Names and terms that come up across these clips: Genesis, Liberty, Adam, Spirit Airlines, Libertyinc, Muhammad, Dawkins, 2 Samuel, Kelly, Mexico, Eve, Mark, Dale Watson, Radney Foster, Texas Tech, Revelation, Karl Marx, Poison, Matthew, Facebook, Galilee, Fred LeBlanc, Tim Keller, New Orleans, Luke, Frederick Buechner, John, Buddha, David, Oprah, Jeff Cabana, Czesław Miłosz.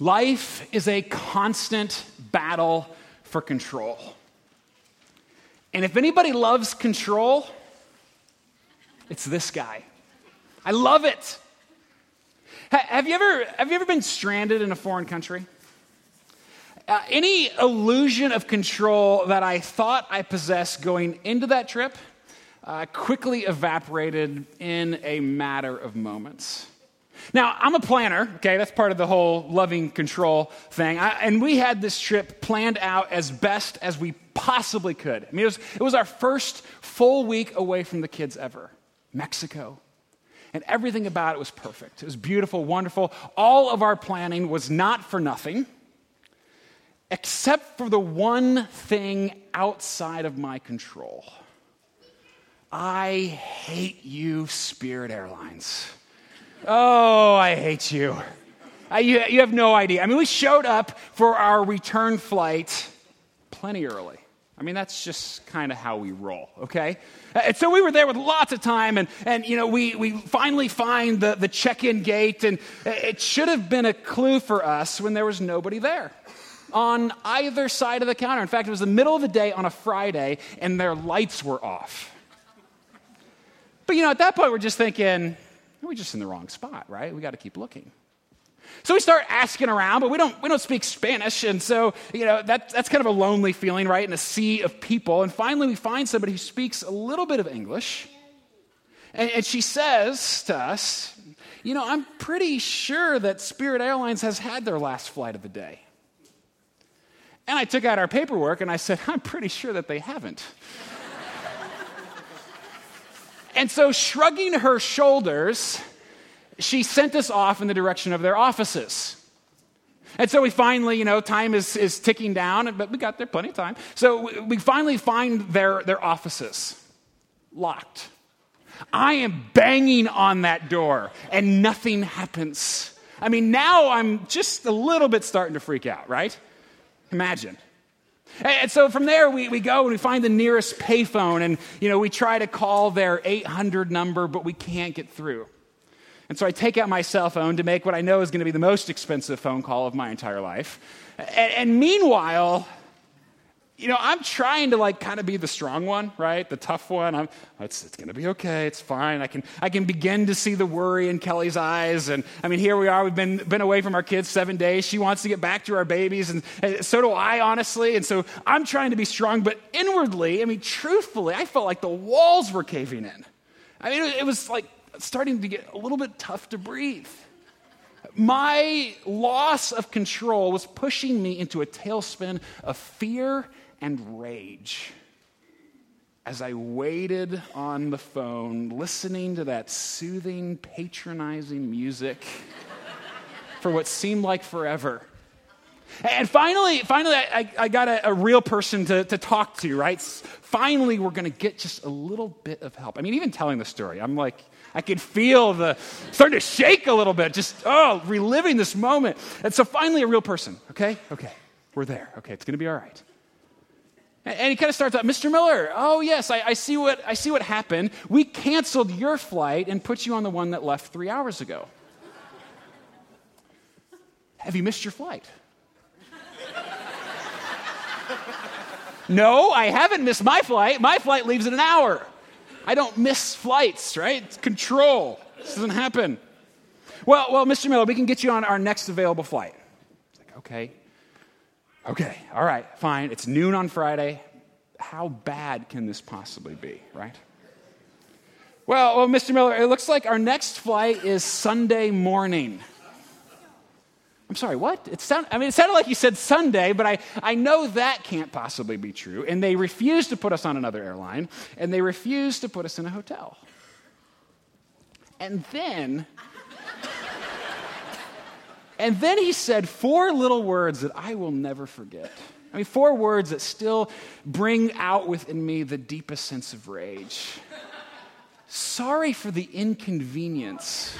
Life is a constant battle for control. And if anybody loves control, it's this guy. I love it. Have you ever been stranded in a foreign country? Any illusion of control that I thought I possessed going into that trip quickly evaporated in a matter of moments. Now, I'm a planner, okay? That's part of the whole loving control thing. And we had this trip planned out as best as we possibly could. I mean, it was our first full week away from the kids ever. Mexico. And everything about it was perfect. It was beautiful, wonderful. All of our planning was not for nothing, except for the one thing outside of my control. I hate you, Spirit Airlines. Oh, I hate you. You have no idea. I mean, we showed up for our return flight plenty early. I mean, that's just kind of how we roll, okay? And so we were there with lots of time, and you know, we finally find the check-in gate, and it should have been a clue for us when there was nobody there on either side of the counter. In fact, it was the middle of the day on a Friday, and their lights were off. But, you know, at that point, we're just thinking, we're just in the wrong spot, right? We got to keep looking. So we start asking around, but we don't speak Spanish, and so, you know, that's kind of a lonely feeling, right, in a sea of people. And finally, we find somebody who speaks a little bit of English, and she says to us, you know, I'm pretty sure that Spirit Airlines has had their last flight of the day. And I took out our paperwork, and I said, I'm pretty sure that they haven't. And so, shrugging her shoulders, she sent us off in the direction of their offices. And so we finally, you know, time is ticking down, but we got there plenty of time. So we finally find their offices locked. I am banging on that door, and nothing happens. I mean, now I'm just a little bit starting to freak out, right? Imagine. And so from there, we go and we find the nearest payphone, and, you know, we try to call their 800 number, but we can't get through. And so I take out my cell phone to make what I know is going to be the most expensive phone call of my entire life. And meanwhile, you know, I'm trying to, like, kind of be the strong one, right? The tough one. It's going to be okay. It's fine. I can begin to see the worry in Kelly's eyes. And, I mean, here we are. We've been away from our kids 7 days. She wants to get back to our babies. And so do I, honestly. And so I'm trying to be strong. But inwardly, I mean, truthfully, I felt like the walls were caving in. I mean, it was like starting to get a little bit tough to breathe. My loss of control was pushing me into a tailspin of fear and rage as I waited on the phone, listening to that soothing, patronizing music for what seemed like forever. And finally, I got a real person to talk to, right? Finally, we're going to get just a little bit of help. I mean, even telling the story, I'm like, I could feel starting to shake a little bit, just, reliving this moment. And so finally a real person, okay? Okay, we're there. Okay, it's going to be all right. And he kind of starts out, Mr. Miller, oh, yes, I see what happened. We canceled your flight and put you on the one that left 3 hours ago. Have you missed your flight? No, I haven't missed my flight. My flight leaves in an hour. I don't miss flights, right? It's control. This doesn't happen. Well, Mr. Miller, we can get you on our next available flight. It's like, okay, all right, fine. It's noon on Friday. How bad can this possibly be, right? Well, Mr. Miller, it looks like our next flight is Sunday morning. I'm sorry, what? It sounded like you said Sunday, but I know that can't possibly be true. And they refused to put us on another airline, and they refused to put us in a hotel. And then he said four little words that I will never forget. I mean, four words that still bring out within me the deepest sense of rage. Sorry for the inconvenience.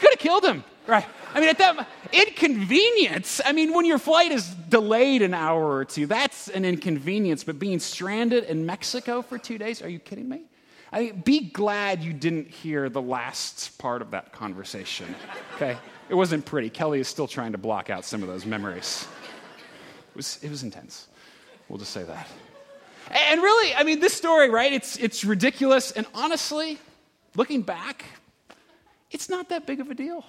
Could have killed him, right? I mean, at that inconvenience, I mean, when your flight is delayed an hour or two, that's an inconvenience. But being stranded in Mexico for 2 days, are you kidding me? I mean, be glad you didn't hear the last part of that conversation, okay? It wasn't pretty. Kelly is still trying to block out some of those memories. It was intense. We'll just say that. And really, I mean, this story, right, it's ridiculous. And honestly, looking back, it's not that big of a deal.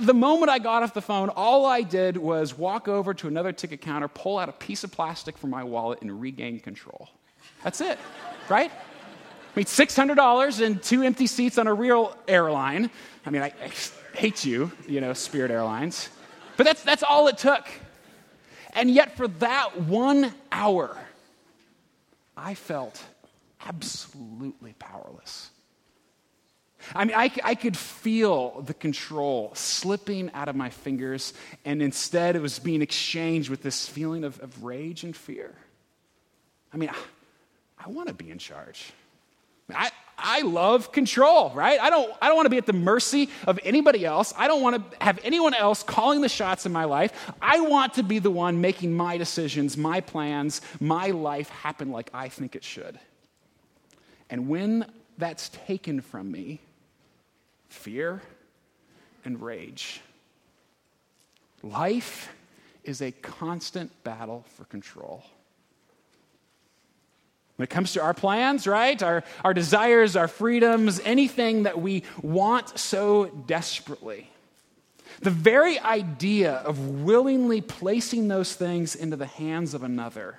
The moment I got off the phone, all I did was walk over to another ticket counter, pull out a piece of plastic from my wallet, and regain control. That's it, right? I mean, $600 and 2 empty seats on a real airline. I mean, I hate you know, Spirit Airlines. But that's all it took. And yet for that 1 hour, I felt absolutely powerless. I mean, I could feel the control slipping out of my fingers, and instead it was being exchanged with this feeling of rage and fear. I mean, I want to be in charge. I love control, right? I don't want to be at the mercy of anybody else. I don't want to have anyone else calling the shots in my life. I want to be the one making my decisions, my plans, my life happen like I think it should. And when that's taken from me, fear and rage. Life is a constant battle for control. When it comes to our plans, right, our desires, our freedoms, anything that we want so desperately, the very idea of willingly placing those things into the hands of another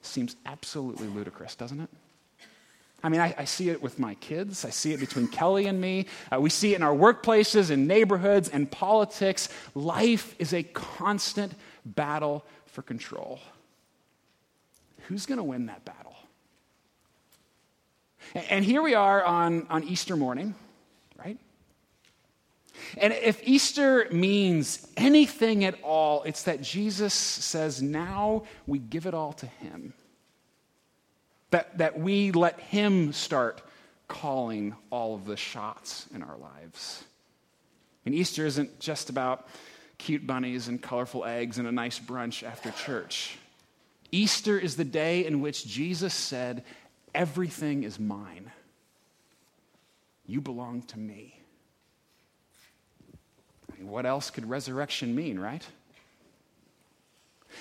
seems absolutely ludicrous, doesn't it? I mean, I see it with my kids. I see it between Kelly and me. We see it in our workplaces and neighborhoods and politics. Life is a constant battle for control. Who's going to win that battle? And here we are on Easter morning, right? And if Easter means anything at all, it's that Jesus says, now we give it all to him. That we let him start calling all of the shots in our lives. And Easter isn't just about cute bunnies and colorful eggs and a nice brunch after church. Easter is the day in which Jesus said, everything is mine. You belong to me. I mean, what else could resurrection mean, right?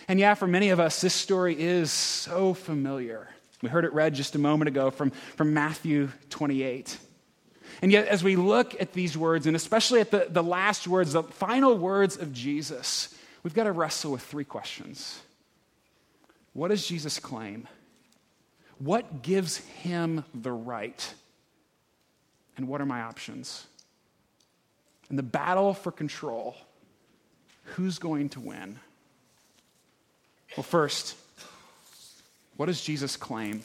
And yeah, for many of us, this story is so familiar. We heard it read just a moment ago from Matthew 28. And yet, as we look at these words, and especially at the last words, the final words of Jesus, we've got to wrestle with 3 questions. What does Jesus claim? What gives him the right? And what are my options? In the battle for control, who's going to win? Well, first, what does Jesus claim?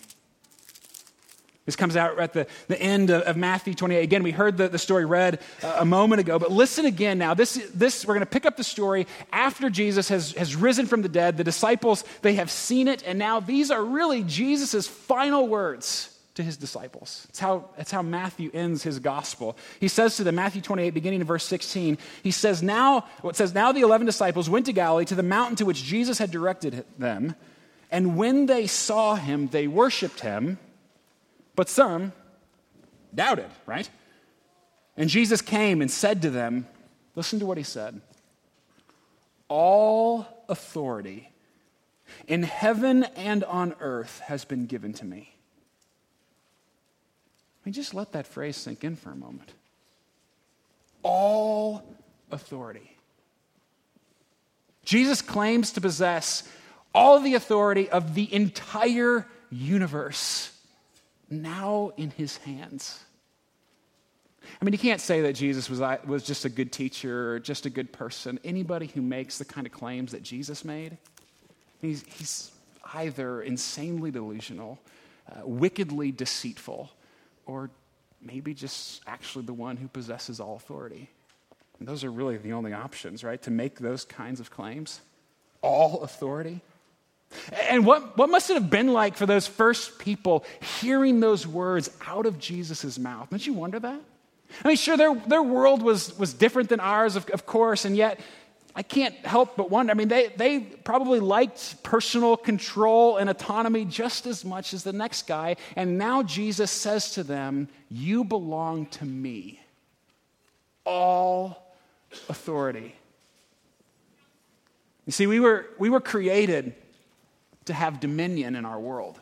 This comes out at the end of Matthew 28. Again, we heard the story read a moment ago, but listen again now. This we're going to pick up the story after Jesus has risen from the dead. The disciples, they have seen it, and now these are really Jesus' final words to his disciples. It's how Matthew ends his gospel. He says to them, Matthew 28, beginning in verse 16, he says, now the 11 disciples went to Galilee, to the mountain to which Jesus had directed them. And when they saw him, they worshiped him, but some doubted, right? And Jesus came and said to them, listen to what he said. All authority in heaven and on earth has been given to me. I mean, just let that phrase sink in for a moment. All authority. Jesus claims to possess all the authority of the entire universe now in his hands. I mean, you can't say that Jesus was just a good teacher or just a good person. Anybody who makes the kind of claims that Jesus made, he's either insanely delusional, wickedly deceitful, or maybe just actually the one who possesses all authority. And those are really the only options, right? To make those kinds of claims. All authority. And what must it have been like for those first people hearing those words out of Jesus' mouth? Don't you wonder that? I mean, sure, their world was different than ours, of course, and yet I can't help but wonder. I mean, they probably liked personal control and autonomy just as much as the next guy. And now Jesus says to them, you belong to me. All authority. You see, we were created to have dominion in our world,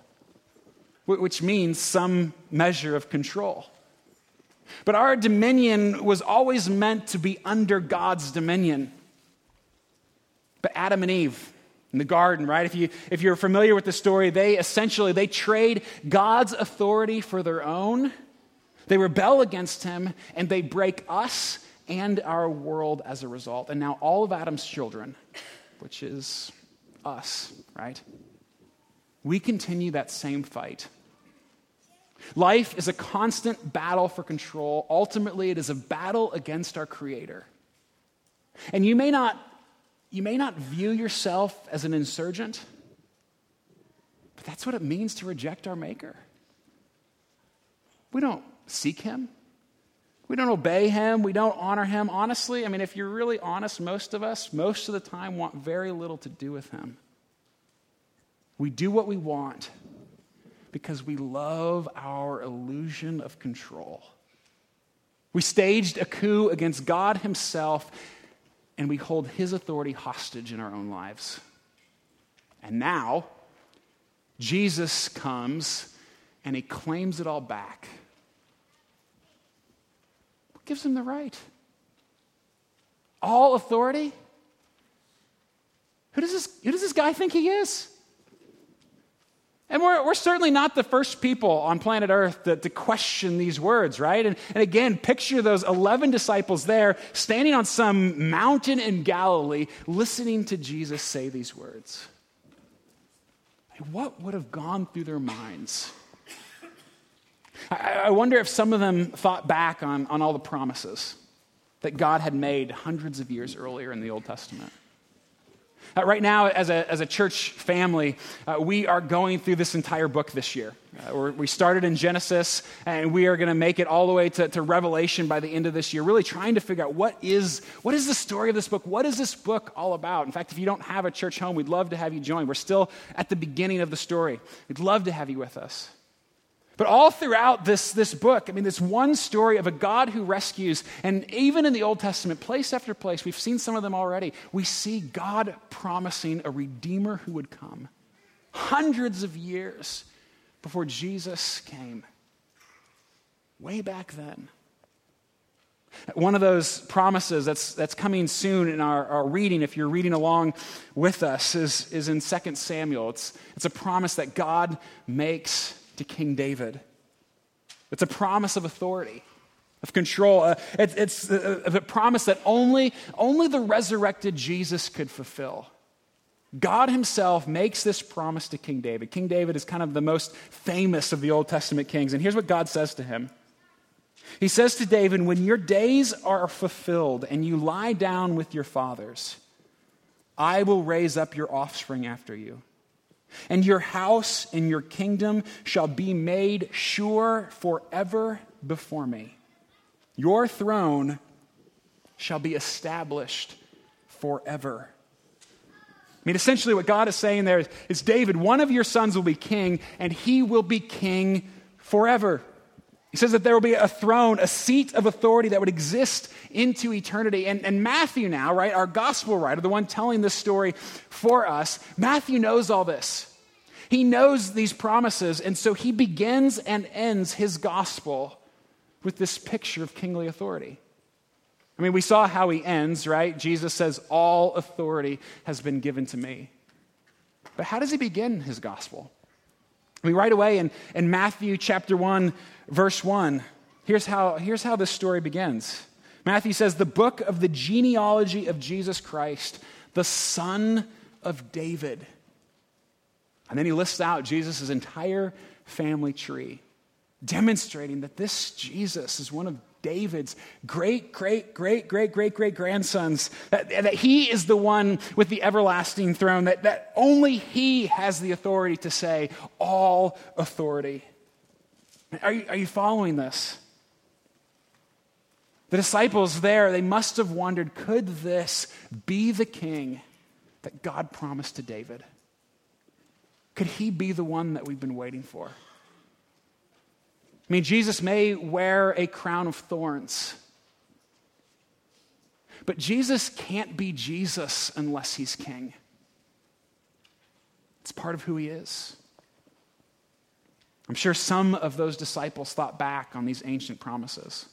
which means some measure of control. But our dominion was always meant to be under God's dominion. But Adam and Eve in the garden, right? If you're familiar with the story, they trade God's authority for their own. They rebel against him, and they break us and our world as a result. And now all of Adam's children, which is us, right? We continue that same fight. Life is a constant battle for control. Ultimately, it is a battle against our Creator. And you may not view yourself as an insurgent, but that's what it means to reject our Maker. We don't seek him. We don't obey him. We don't honor him. Honestly, I mean, if you're really honest, most of us, most of the time, want very little to do with him. We do what we want because we love our illusion of control. We staged a coup against God himself, and we hold his authority hostage in our own lives. And now, Jesus comes and he claims it all back. What gives him the right? All authority? Who does this guy think he is? And we're certainly not the first people on planet Earth to question these words, right? And again, picture those 11 disciples there standing on some mountain in Galilee listening to Jesus say these words. What would have gone through their minds? I wonder if some of them thought back on all the promises that God had made hundreds of years earlier in the Old Testament. Right now, as a church family, we are going through this entire book this year. We started in Genesis, and we are going to make it all the way to Revelation by the end of this year, really trying to figure out what is the story of this book? What is this book all about? In fact, if you don't have a church home, we'd love to have you join. We're still at the beginning of the story. We'd love to have you with us. But all throughout this book, I mean, this one story of a God who rescues, and even in the Old Testament, place after place, we've seen some of them already, we see God promising a Redeemer who would come hundreds of years before Jesus came, way back then. One of those promises that's coming soon in our reading, if you're reading along with us, is in 2 Samuel. It's a promise that God makes to King David. It's a promise of authority, of control. It's a promise that only the resurrected Jesus could fulfill. God himself makes this promise to King David. King David is kind of the most famous of the Old Testament kings, and here's what God says to him. He says to David, "When your days are fulfilled and you lie down with your fathers, I will raise up your offspring after you. And your house and your kingdom shall be made sure forever before me. Your throne shall be established forever." I mean, essentially what God is saying there is, David, one of your sons will be king, and he will be king forever. He says that there will be a throne, a seat of authority that would exist into eternity. And Matthew now, right, our gospel writer, the one telling this story for us, Matthew knows all this. He knows these promises, and so he begins and ends his gospel with this picture of kingly authority. I mean, we saw how he ends, right? Jesus says, "All authority has been given to me." But how does he begin his gospel? I mean, right away in Matthew chapter 1, verse 1, here's how this story begins. Matthew says, "The book of the genealogy of Jesus Christ, the son of David." And then he lists out Jesus' entire family tree, demonstrating that this Jesus is one of David's great-great-great-great-great-great-grandsons, that he is the one with the everlasting throne, that only he has the authority to say, "All authority." Are you following this? The disciples there, they must have wondered, could this be the king that God promised to David? Could he be the one that we've been waiting for? I mean, Jesus may wear a crown of thorns, but Jesus can't be Jesus unless he's king. It's part of who he is. I'm sure some of those disciples thought back on these ancient promises.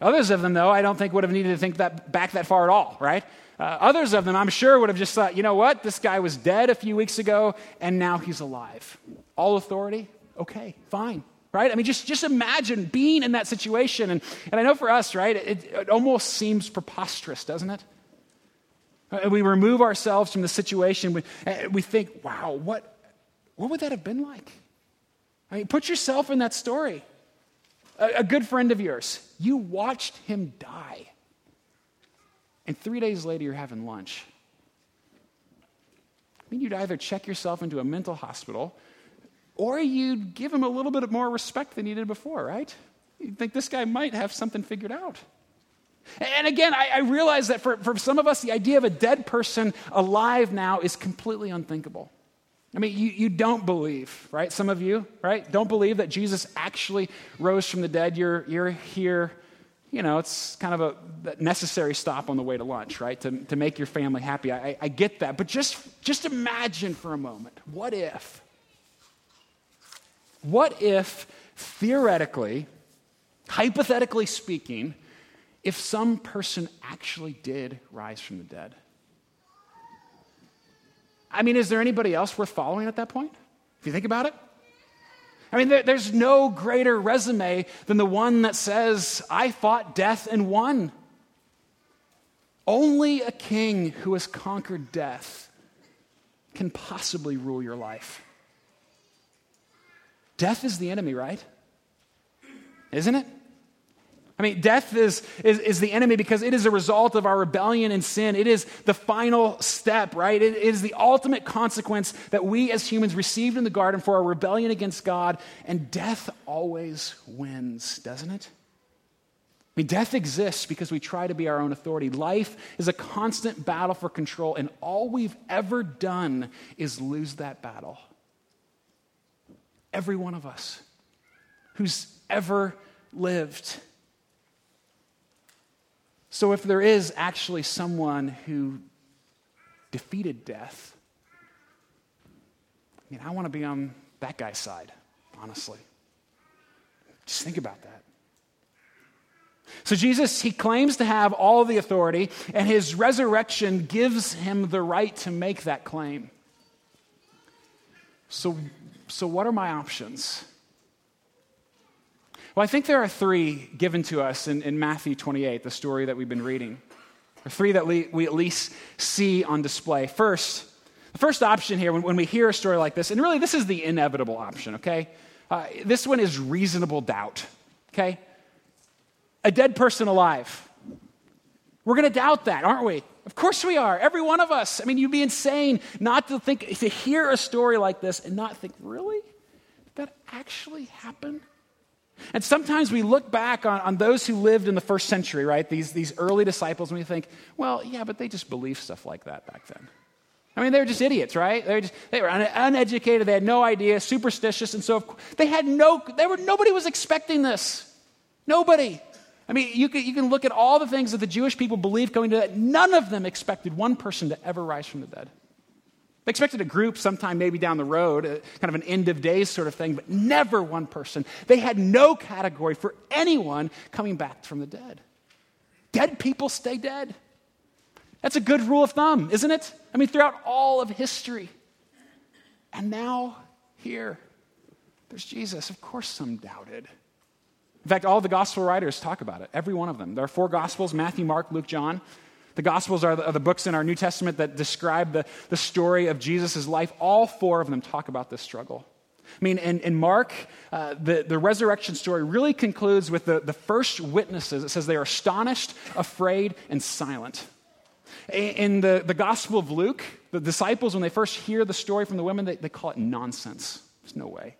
Others of them, though, I don't think would have needed to think that back that far at all, right? Others of them, I'm sure, would have just thought, you know what? This guy was dead a few weeks ago, and now he's alive. All authority? Okay, fine, right? I mean, just imagine being in that situation. And I know for us, right, it almost seems preposterous, doesn't it? We remove ourselves from the situation. We think, wow, what would that have been like? I mean, put yourself in that story. A good friend of yours, you watched him die. And 3 days later, you're having lunch. I mean, you'd either check yourself into a mental hospital or you'd give him a little bit more respect than you did before, right? You'd think this guy might have something figured out. And again, I realize that for some of us, the idea of a dead person alive now is completely unthinkable. I mean, you don't believe, right? Some of you, right, don't believe that Jesus actually rose from the dead. You're here, you know, it's kind of a necessary stop on the way to lunch, right, to make your family happy. I get that. But just imagine for a moment, what if? What if, theoretically, hypothetically speaking, if some person actually did rise from the dead? I mean, is there anybody else worth following at that point, if you think about it? I mean, there's no greater resume than the one that says, I fought death and won. Only a king who has conquered death can possibly rule your life. Death is the enemy, right? Isn't it? I mean, death is the enemy because it is a result of our rebellion and sin. It is the final step, right? It is the ultimate consequence that we as humans received in the garden for our rebellion against God. And death always wins, doesn't it? I mean, death exists because we try to be our own authority. Life is a constant battle for control, and all we've ever done is lose that battle. Every one of us who's ever lived. So if there is actually someone who defeated death, I mean, I want to be on that guy's side, honestly. Just think about that. So Jesus, he claims to have all the authority, and his resurrection gives him the right to make that claim. So what are my options? Well, I think there are three given to us in Matthew 28, the story that we've been reading. Or three that we at least see on display. First, the first option here, when we hear a story like this, and really this is the inevitable option, okay? This one is reasonable doubt, okay? A dead person alive. We're going to doubt that, aren't we? Of course we are, every one of us. I mean, you'd be insane not to think, to hear a story like this and not think, really? Did that actually happen? And sometimes we look back on those who lived in the first century, right? These early disciples, and we think, well, yeah, but they just believed stuff like that back then. I mean, they were just idiots, right? They were uneducated. They had no idea, superstitious, and so nobody was expecting this. Nobody. I mean, you can look at all the things that the Jewish people believed going to that. None of them expected one person to ever rise from the dead. They expected a group sometime maybe down the road, kind of an end of days sort of thing, but never one person. They had no category for anyone coming back from the dead. Dead people stay dead. That's a good rule of thumb, isn't it? I mean, throughout all of history. And now here, there's Jesus. Of course some doubted. In fact, all the gospel writers talk about it, every one of them. There are four gospels, Matthew, Mark, Luke, John. The Gospels are the books in our New Testament that describe the story of Jesus' life. All four of them talk about this struggle. I mean, in Mark, the resurrection story really concludes with the first witnesses. It says they are astonished, afraid, and silent. In the Gospel of Luke, the disciples, when they first hear the story from the women, they call it nonsense. There's no way.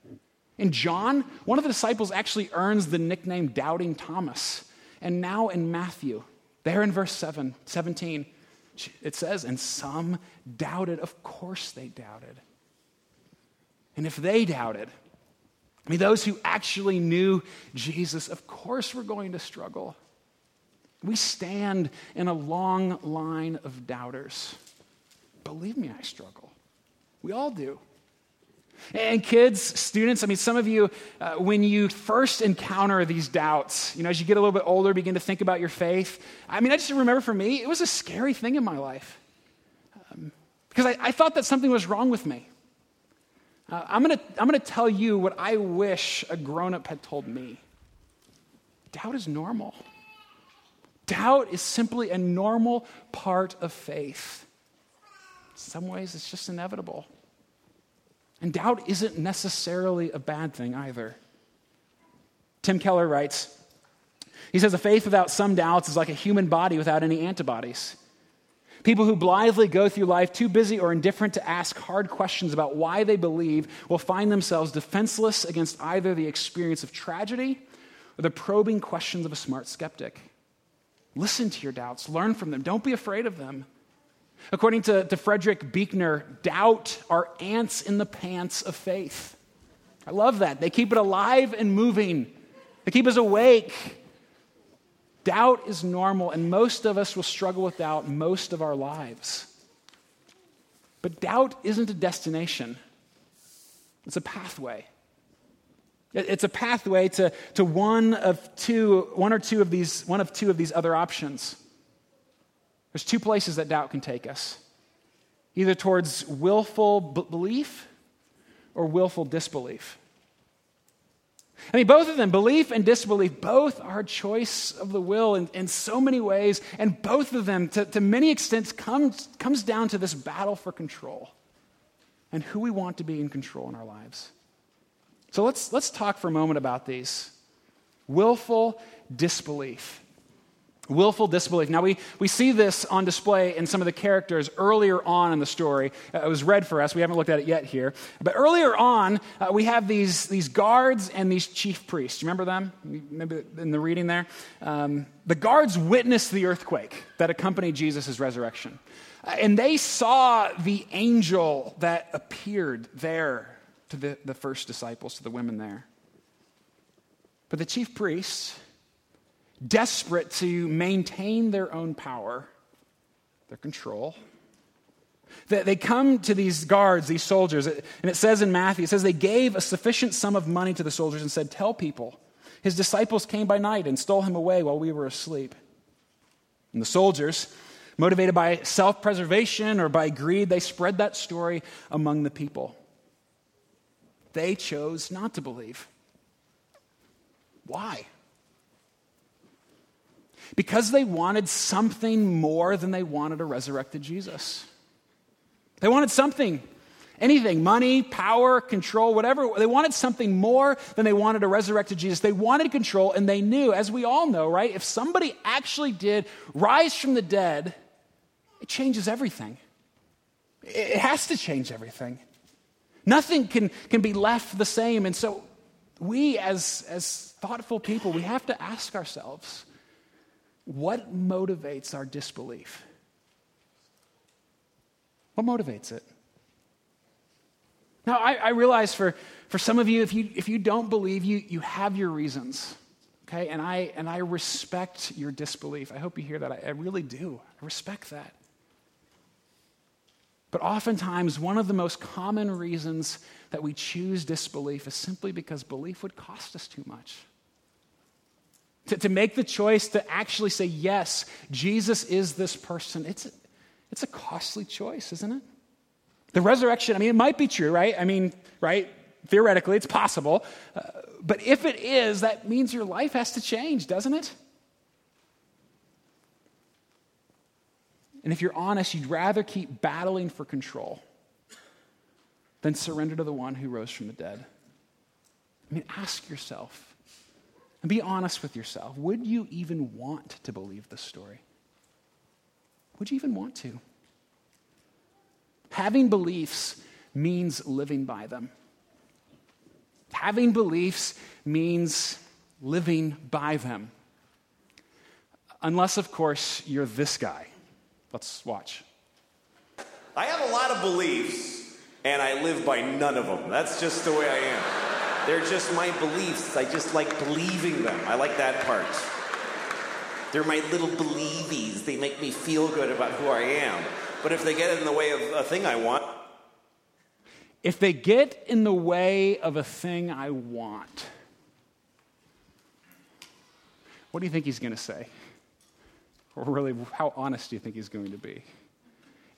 In John, one of the disciples actually earns the nickname Doubting Thomas. And now in Matthew, there in verse 17, it says, and some doubted. Of course they doubted. And if they doubted, I mean, those who actually knew Jesus, of course we're going to struggle. We stand in a long line of doubters. Believe me, I struggle. We all do. And kids, students, I mean, some of you, when you first encounter these doubts, you know, as you get a little bit older, begin to think about your faith. I mean, I just remember for me, it was a scary thing in my life. Because I thought that something was wrong with me. I'm gonna tell you what I wish a grown-up had told me. Doubt is normal. Doubt is simply a normal part of faith. In some ways, it's just inevitable. And doubt isn't necessarily a bad thing either. Tim Keller writes, he says, a faith without some doubts is like a human body without any antibodies. People who blithely go through life too busy or indifferent to ask hard questions about why they believe will find themselves defenseless against either the experience of tragedy or the probing questions of a smart skeptic. Listen to your doubts. Learn from them. Don't be afraid of them. According to Frederick Buechner, doubt are ants in the pants of faith. I love that. They keep it alive and moving. They keep us awake. Doubt is normal, and most of us will struggle with doubt most of our lives. But doubt isn't a destination. It's a pathway. It's a pathway to one of two of these other options. There's two places that doubt can take us, either towards willful belief or willful disbelief. I mean, both of them, belief and disbelief, both are a choice of the will in so many ways, and both of them, to many extents, comes down to this battle for control and who we want to be in control in our lives. So let's talk for a moment about these. Willful disbelief. Willful disbelief. Now, we see this on display in some of the characters earlier on in the story. It was read for us. We haven't looked at it yet here. But earlier on, we have these guards and these chief priests. Remember them? Maybe in the reading there? The guards witnessed the earthquake that accompanied Jesus' resurrection. And they saw the angel that appeared there to the first disciples, to the women there. But the chief priests, desperate to maintain their own power, their control, they come to these guards, these soldiers, and it says in Matthew, it says they gave a sufficient sum of money to the soldiers and said, tell people, his disciples came by night and stole him away while we were asleep. And the soldiers, motivated by self-preservation or by greed, they spread that story among the people. They chose not to believe. Why? Because they wanted something more than they wanted a resurrected Jesus. They wanted something, anything, money, power, control, whatever. They wanted something more than they wanted a resurrected Jesus. They wanted control, and they knew, as we all know, right? If somebody actually did rise from the dead, it changes everything. It has to change everything. Nothing can be left the same. And so we, as thoughtful people, we have to ask ourselves, what motivates our disbelief? What motivates it? Now, I realize for some of you, if you don't believe, you have your reasons, okay? And I respect your disbelief. I hope you hear that. I really do. I respect that. But oftentimes, one of the most common reasons that we choose disbelief is simply because belief would cost us too much. To make the choice to actually say, yes, Jesus is this person, it's a costly choice, isn't it? The resurrection, I mean, it might be true, right? I mean, right? Theoretically, it's possible. But if it is, that means your life has to change, doesn't it? And if you're honest, you'd rather keep battling for control than surrender to the one who rose from the dead. I mean, ask yourself. And be honest with yourself. Would you even want to believe this story? Would you even want to? Having beliefs means living by them. Having beliefs means living by them. Unless, of course, you're this guy. Let's watch. I have a lot of beliefs, and I live by none of them. That's just the way I am. They're just my beliefs. I just like believing them. I like that part. They're my little believies. They make me feel good about who I am. But if they get in the way of a thing I want... If they get in the way of a thing I want... What do you think he's going to say? Or really, how honest do you think he's going to be?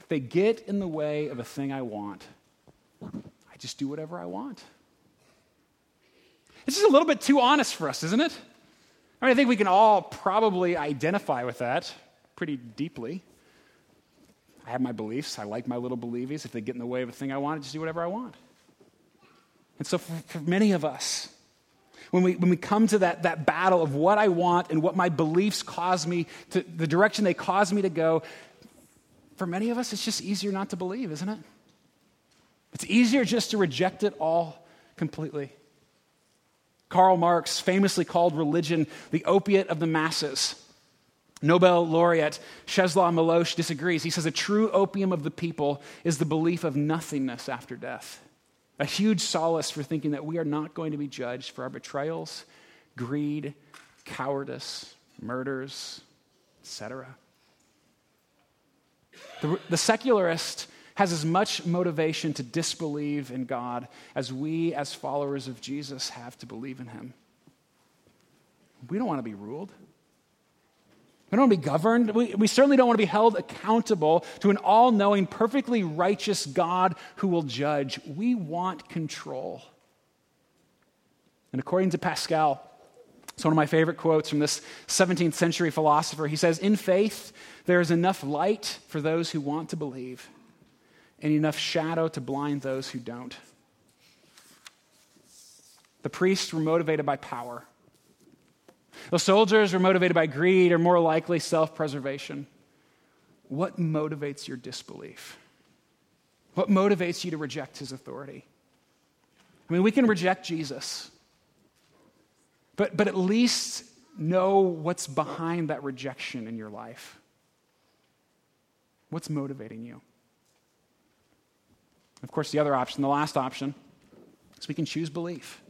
If they get in the way of a thing I want, I just do whatever I want. This is a little bit too honest for us, isn't it? I mean, I think we can all probably identify with that pretty deeply. I have my beliefs. I like my little believies. If they get in the way of a thing I want, I just do whatever I want. And so for many of us, when we come to that battle of what I want and what my beliefs cause me to, the direction they cause me to go, for many of us, it's just easier not to believe, isn't it? It's easier just to reject it all completely. Karl Marx famously called religion the opiate of the masses. Nobel laureate Czesław Miłosz disagrees. He says a true opium of the people is the belief of nothingness after death. A huge solace for thinking that we are not going to be judged for our betrayals, greed, cowardice, murders, etc. The secularist has as much motivation to disbelieve in God as we, as followers of Jesus, have to believe in him. We don't want to be ruled. We don't want to be governed. We certainly don't want to be held accountable to an all-knowing, perfectly righteous God who will judge. We want control. And according to Pascal, it's one of my favorite quotes from this 17th century philosopher. He says, "In faith, there is enough light for those who want to believe and enough shadow to blind those who don't." The priests were motivated by power. The soldiers were motivated by greed or more likely self-preservation. What motivates your disbelief? What motivates you to reject his authority? I mean, we can reject Jesus, but at least know what's behind that rejection in your life. What's motivating you? Of course, the other option, the last option, is we can choose belief.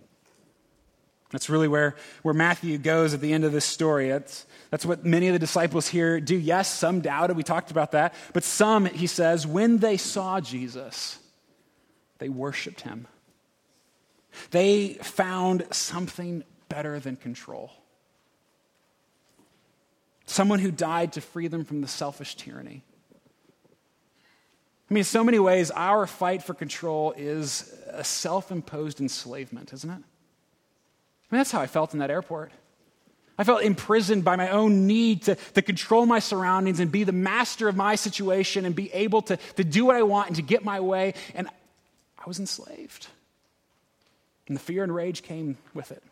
That's really where Matthew goes at the end of this story. That's what many of the disciples here do. Yes, some doubted. We talked about that. But some, he says, when they saw Jesus, they worshiped him. They found something better than control. Someone who died to free them from the selfish tyranny. I mean, in so many ways, our fight for control is a self-imposed enslavement, isn't it? I mean, that's how I felt in that airport. I felt imprisoned by my own need to control my surroundings and be the master of my situation and be able to do what I want and to get my way. And I was enslaved. And the fear and rage came with it.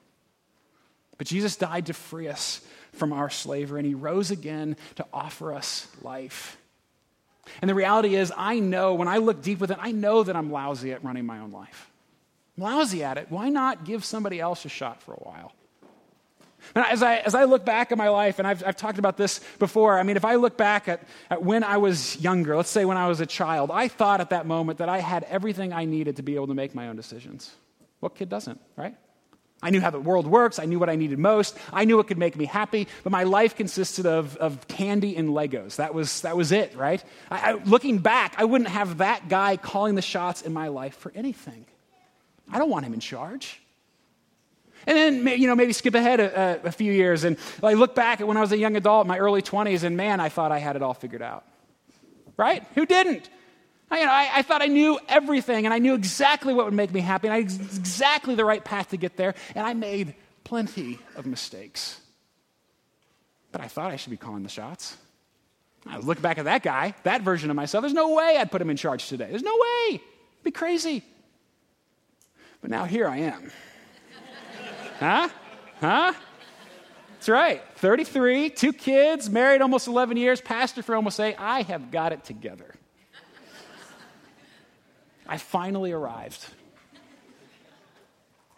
But Jesus died to free us from our slavery, and he rose again to offer us life. And the reality is, I know, when I look deep within, I know that I'm lousy at running my own life. I'm lousy at it. Why not give somebody else a shot for a while? And as I look back at my life, and I've talked about this before, I mean, if I look back at when I was younger, let's say when I was a child, I thought at that moment that I had everything I needed to be able to make my own decisions. What kid doesn't, right? I knew how the world works. I knew what I needed most. I knew what could make me happy, but my life consisted of candy and Legos. That was it, right? Looking back, I wouldn't have that guy calling the shots in my life for anything. I don't want him in charge. And then, you know, maybe skip ahead a few years, and I look back at when I was a young adult, my early 20s, and man, I thought I had it all figured out, right? Who didn't? I thought I knew everything, and I knew exactly what would make me happy, and I had exactly the right path to get there, and I made plenty of mistakes. But I thought I should be calling the shots. I look back at that guy, that version of myself. There's no way I'd put him in charge today. There's no way. It'd be crazy. But now here I am. Huh? That's right. 33, 2 kids, married almost 11 years, pastor for almost 8. I have got it together. I finally arrived.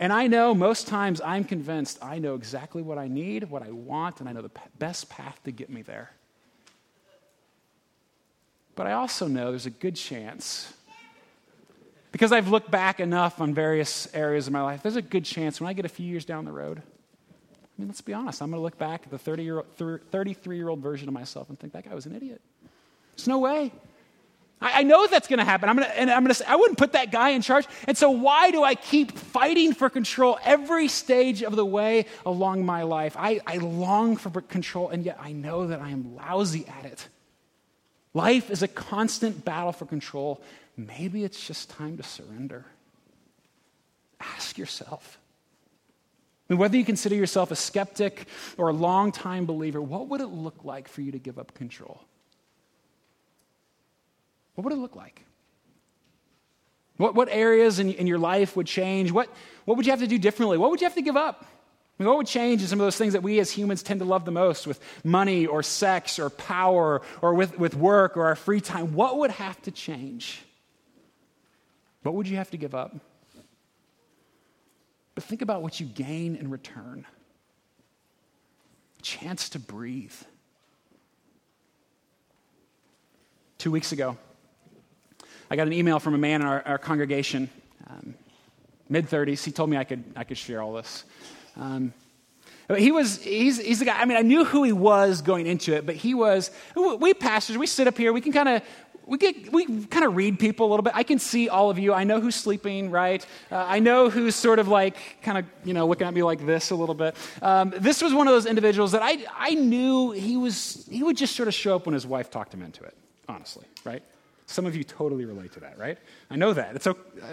And I know most times I'm convinced I know exactly what I need, what I want, and I know the best path to get me there. But I also know there's a good chance, because I've looked back enough on various areas of my life, there's a good chance when I get a few years down the road, I mean, let's be honest, I'm going to look back at the 33-year-old version of myself and think, that guy was an idiot. There's no way. I know that's going to happen. I wouldn't put that guy in charge. And so why do I keep fighting for control every stage of the way along my life? I long for control, and yet I know that I am lousy at it. Life is a constant battle for control. Maybe it's just time to surrender. Ask yourself. I mean, whether you consider yourself a skeptic or a longtime believer, what would it look like for you to give up control? What would it look like? What areas in your life would change? What would you have to do differently? What would you have to give up? I mean, what would change in some of those things that we as humans tend to love the most, with money or sex or power or with work or our free time? What would have to change? What would you have to give up? But think about what you gain in return. Chance to breathe. 2 weeks ago, I got an email from a man in our congregation, mid-30s. He told me I could share all this. He's the guy, I mean, I knew who he was going into it, but we pastors, we sit up here, we kind of read people a little bit. I can see all of you. I know who's sleeping, right? I know who's sort of like, kind of, you know, looking at me like this a little bit. This was one of those individuals that I knew he would just sort of show up when his wife talked him into it, honestly, right? Some of you totally relate to that, right? I know that.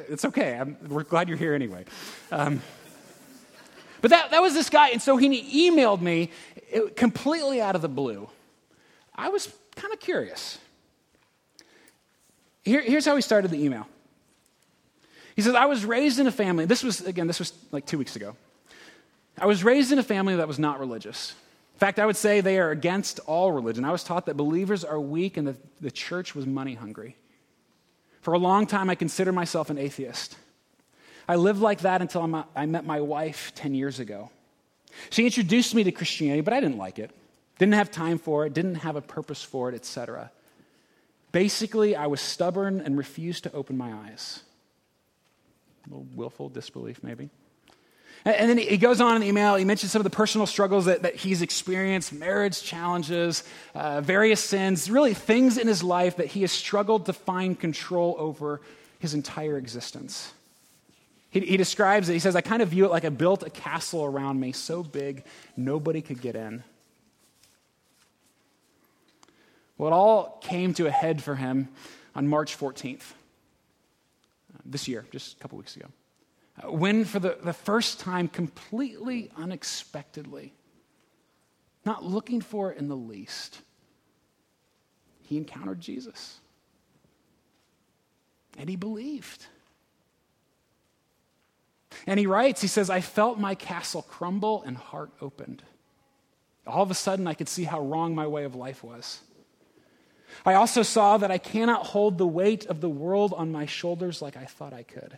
It's okay. We're glad you're here anyway. But that was this guy, and so he emailed me completely out of the blue. I was kind of curious. Here's how he started the email. He says, I was raised in a family. This was like 2 weeks ago. I was raised in a family that was not religious. In fact, I would say they are against all religion. I was taught that believers are weak and that the church was money hungry. For a long time, I considered myself an atheist. I lived like that until I met my wife 10 years ago. She introduced me to Christianity, but I didn't like it. Didn't have time for it, didn't have a purpose for it, etc. Basically, I was stubborn and refused to open my eyes. A little willful disbelief, maybe. And then he goes on in the email, he mentions some of the personal struggles that he's experienced, marriage challenges, various sins, really things in his life that he has struggled to find control over his entire existence. He describes it. He says, I kind of view it like I built a castle around me so big nobody could get in. Well, it all came to a head for him on March 14th, this year, just a couple weeks ago, when for the first time, completely unexpectedly, not looking for it in the least, he encountered Jesus. And he believed. And he writes, he says, I felt my castle crumble and heart opened. All of a sudden, I could see how wrong my way of life was. I also saw that I cannot hold the weight of the world on my shoulders like I thought I could.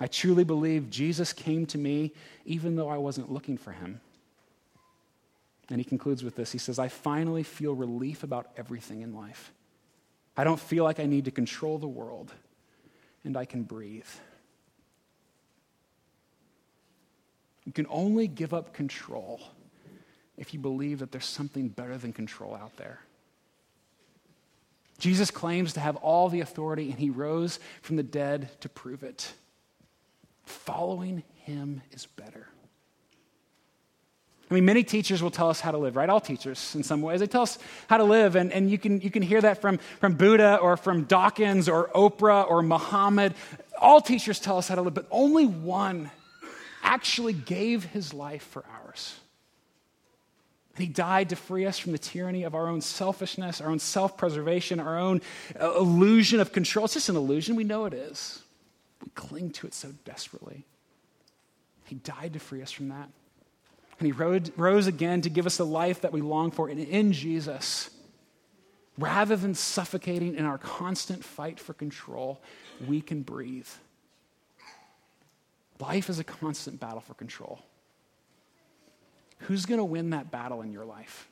I truly believe Jesus came to me even though I wasn't looking for him. And he concludes with this. He says, I finally feel relief about everything in life. I don't feel like I need to control the world, and I can breathe. You can only give up control if you believe that there's something better than control out there. Jesus claims to have all the authority, and he rose from the dead to prove it. Following him is better. I mean, many teachers will tell us how to live, right? All teachers, in some ways, they tell us how to live, and you can hear that from Buddha or from Dawkins or Oprah or Muhammad. All teachers tell us how to live, but only one actually gave his life for ours. And he died to free us from the tyranny of our own selfishness, our own self-preservation, our own illusion of control. It's just an illusion. We know it is. We cling to it so desperately. He died to free us from that. And he rose again to give us the life that we long for. And in Jesus, rather than suffocating in our constant fight for control, we can breathe. Life is a constant battle for control. Who's going to win that battle in your life?